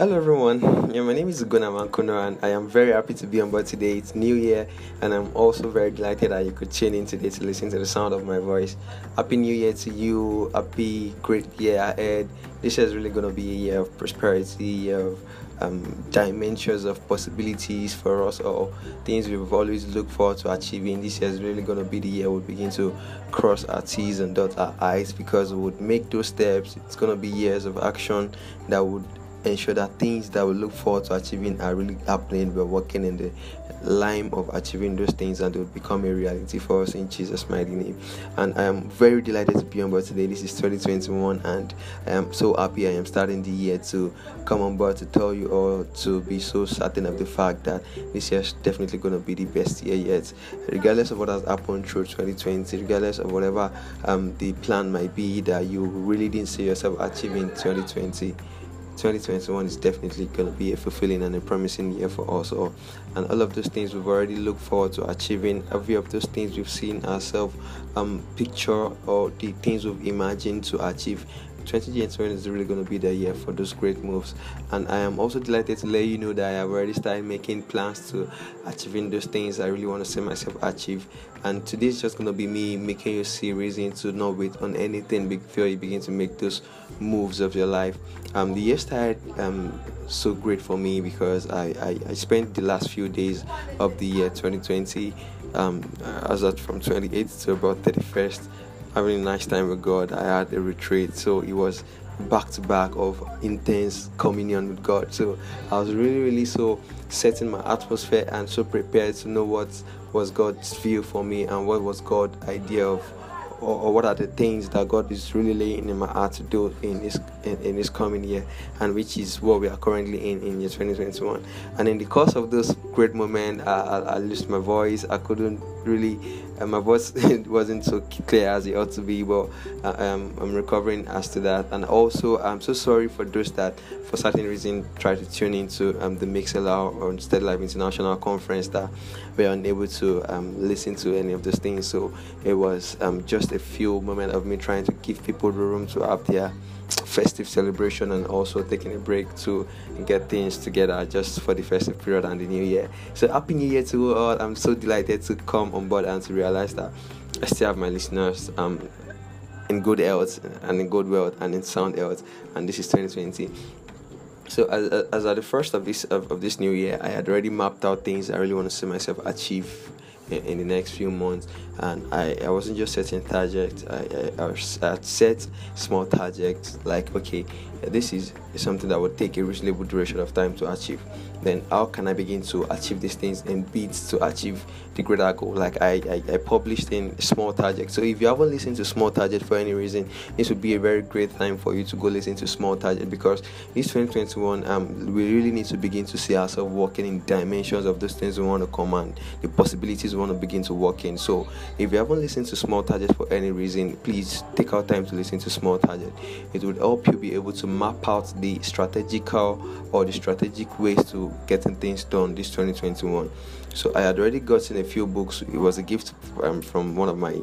Hello everyone, my name is Gonawan Kona and I am very happy to be on board today. It's New Year and I'm also very delighted that you could tune in today to listen to the sound of my voice. Happy New Year to you, happy great year ahead. This is really going to be a year of prosperity, of dimensions of possibilities for us, or things we've always looked forward to achieving. This year is really going to be the year we'll begin to cross our T's and dot our I's, because we would make those steps. It's going to be years of action that would ensure that things that we look forward to achieving are really happening. We're working in the line of achieving those things and they will become a reality for us in Jesus' mighty name. And I am very delighted to be on board today. This is 2021 and I am so happy I am starting the year to come on board to tell you all to be so certain of the fact that this year is definitely going to be the best year yet. Regardless of what has happened through 2020, regardless of whatever the plan might be that you really didn't see yourself achieving 2020, 2021 is definitely going to be a fulfilling and a promising year for us all. And all of those things we've already looked forward to achieving, every of those things we've seen ourselves picture, or the things we've imagined to achieve, 2021 is really going to be the year for those great moves. And I am also delighted to let you know that I have already started making plans to achieving those things I really want to see myself achieve. And today is just going to be me making you see reason to not wait on anything before you begin to make those moves of your life. The year started so great for me because I spent the last few days of the year 2020 as at from 28th to about 31st having a nice time with God. I had a retreat, so it was back to back of intense communion with God. So I was really so set in my atmosphere and so prepared to know what was God's view for me and what was God's idea of, or what are the things that God is really laying in my heart to do in this coming year, and which is what we are currently in year 2021. And in the course of this great moment, I lost my voice. I couldn't really, my voice wasn't so clear as it ought to be, but I'm recovering as to that. And also, I'm so sorry for those that for certain reason try to tune into the MixLR or Stead Live International Conference that were unable to listen to any of those things. So it was just a few moments of me trying to give people the room to have their festive celebration and also taking a break to get things together just for the festive period and the new year. So happy new year to all. I'm so delighted to come on board and to realize that I still have my listeners in good health and in good wealth and in sound health, and this is 2020. So as at the first of this new year, I had already mapped out things I really want to see myself achieve in the next few months. And I wasn't just setting targets, I set small targets, like, okay, this is something that would take a reasonable duration of time to achieve. Then how can I begin to achieve these things and beats to achieve the greater goal? Like I published in Small Target. So if you haven't listened to Small Target for any reason, this would be a very great time for you to go listen to Small Target, because this 2021 we really need to begin to see ourselves working in dimensions of those things we want to command, the possibilities we want to begin to work in. So if you haven't listened to Small Target for any reason, please take out time to listen to Small Target. It would help you be able to map out the strategic ways to getting things done this 2021. So I had already gotten a few books. It was a gift from one of my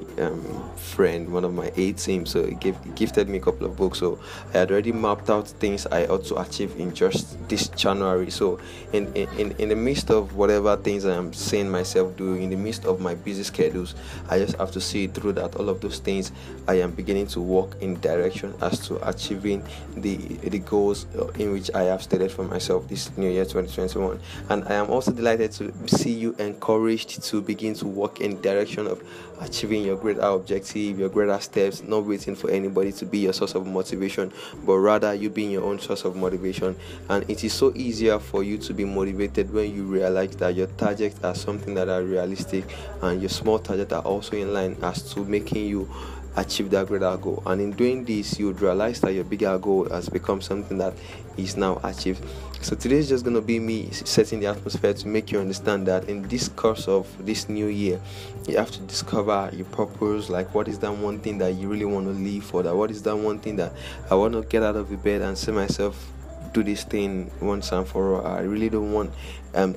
friend, one of my A team. So he gifted me a couple of books. So I had already mapped out things I ought to achieve in just this January. So in the midst of whatever things I am seeing myself doing, in the midst of my busy schedules, I just have to see through that all of those things I am beginning to walk in direction as to achieving the goals in which I have stated for myself this new year 2021. And I am also delighted to see you encouraged to begin to walk in direction of achieving your greater objective, your greater steps, not waiting for anybody to be your source of motivation, but rather you being your own source of motivation. And it is so easier for you to be motivated when you realize that your targets are something that are realistic and your small targets are also in line as to making you achieve that greater goal. And in doing this, you would realize that your bigger goal has become something that is now achieved. So today is just going to be me setting the atmosphere to make you understand that in this course of this new year, you have to discover your purpose. Like, what is that one thing that you really want to live for? That what is that one thing that I want to get out of the bed and see myself do this thing once and for all. I really don't want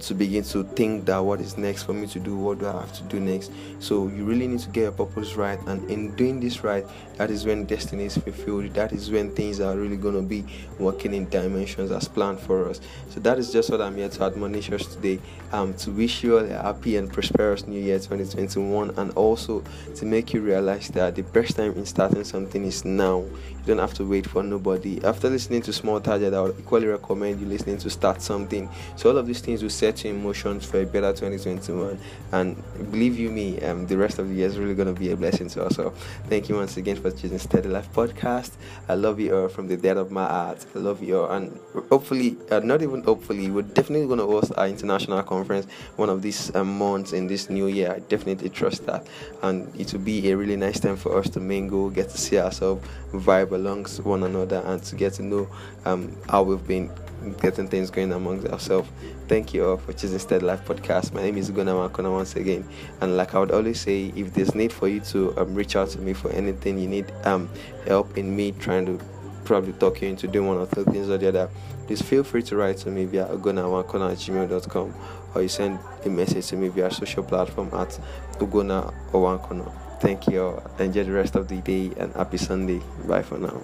to begin to think that what is next for me to do, what do I have to do next. So you really need to get your purpose right, and in doing this right, that is when destiny is fulfilled. That is when things are really going to be working in dimensions as planned for us. So that is just what I'm here to admonish us today, to wish you all a happy and prosperous new year 2021, and also to make you realize that the best time in starting something is now. You don't have to wait for nobody. After listening to Small Target, I would equally recommend you listening to Start Something. So all of these things will set you in motion for a better 2021, and believe you me, the rest of the year is really going to be a blessing to us. So thank you once again for choosing Steady Life Podcast. I love you all from the depth of my heart. I love you all, and hopefully, not even hopefully, we're definitely going to host our international conference one of these months in this new year. I definitely trust that, and it will be a really nice time for us to mingle, get to see ourselves, vibe amongst one another, and to get to know how we've been getting things going amongst ourselves. Thank you all for choosing Stead Live Podcast. My name is Gonawan Kona once again, and like I would always say, if there's need for you to reach out to me for anything you need, help in me trying to probably talk you into doing one or two things or the other, please feel free to write to me via gonawankona@gmail.com, or you send a message to me via social platform at @gonawankona. Thank you all. Enjoy the rest of the day, and happy Sunday. Bye for now.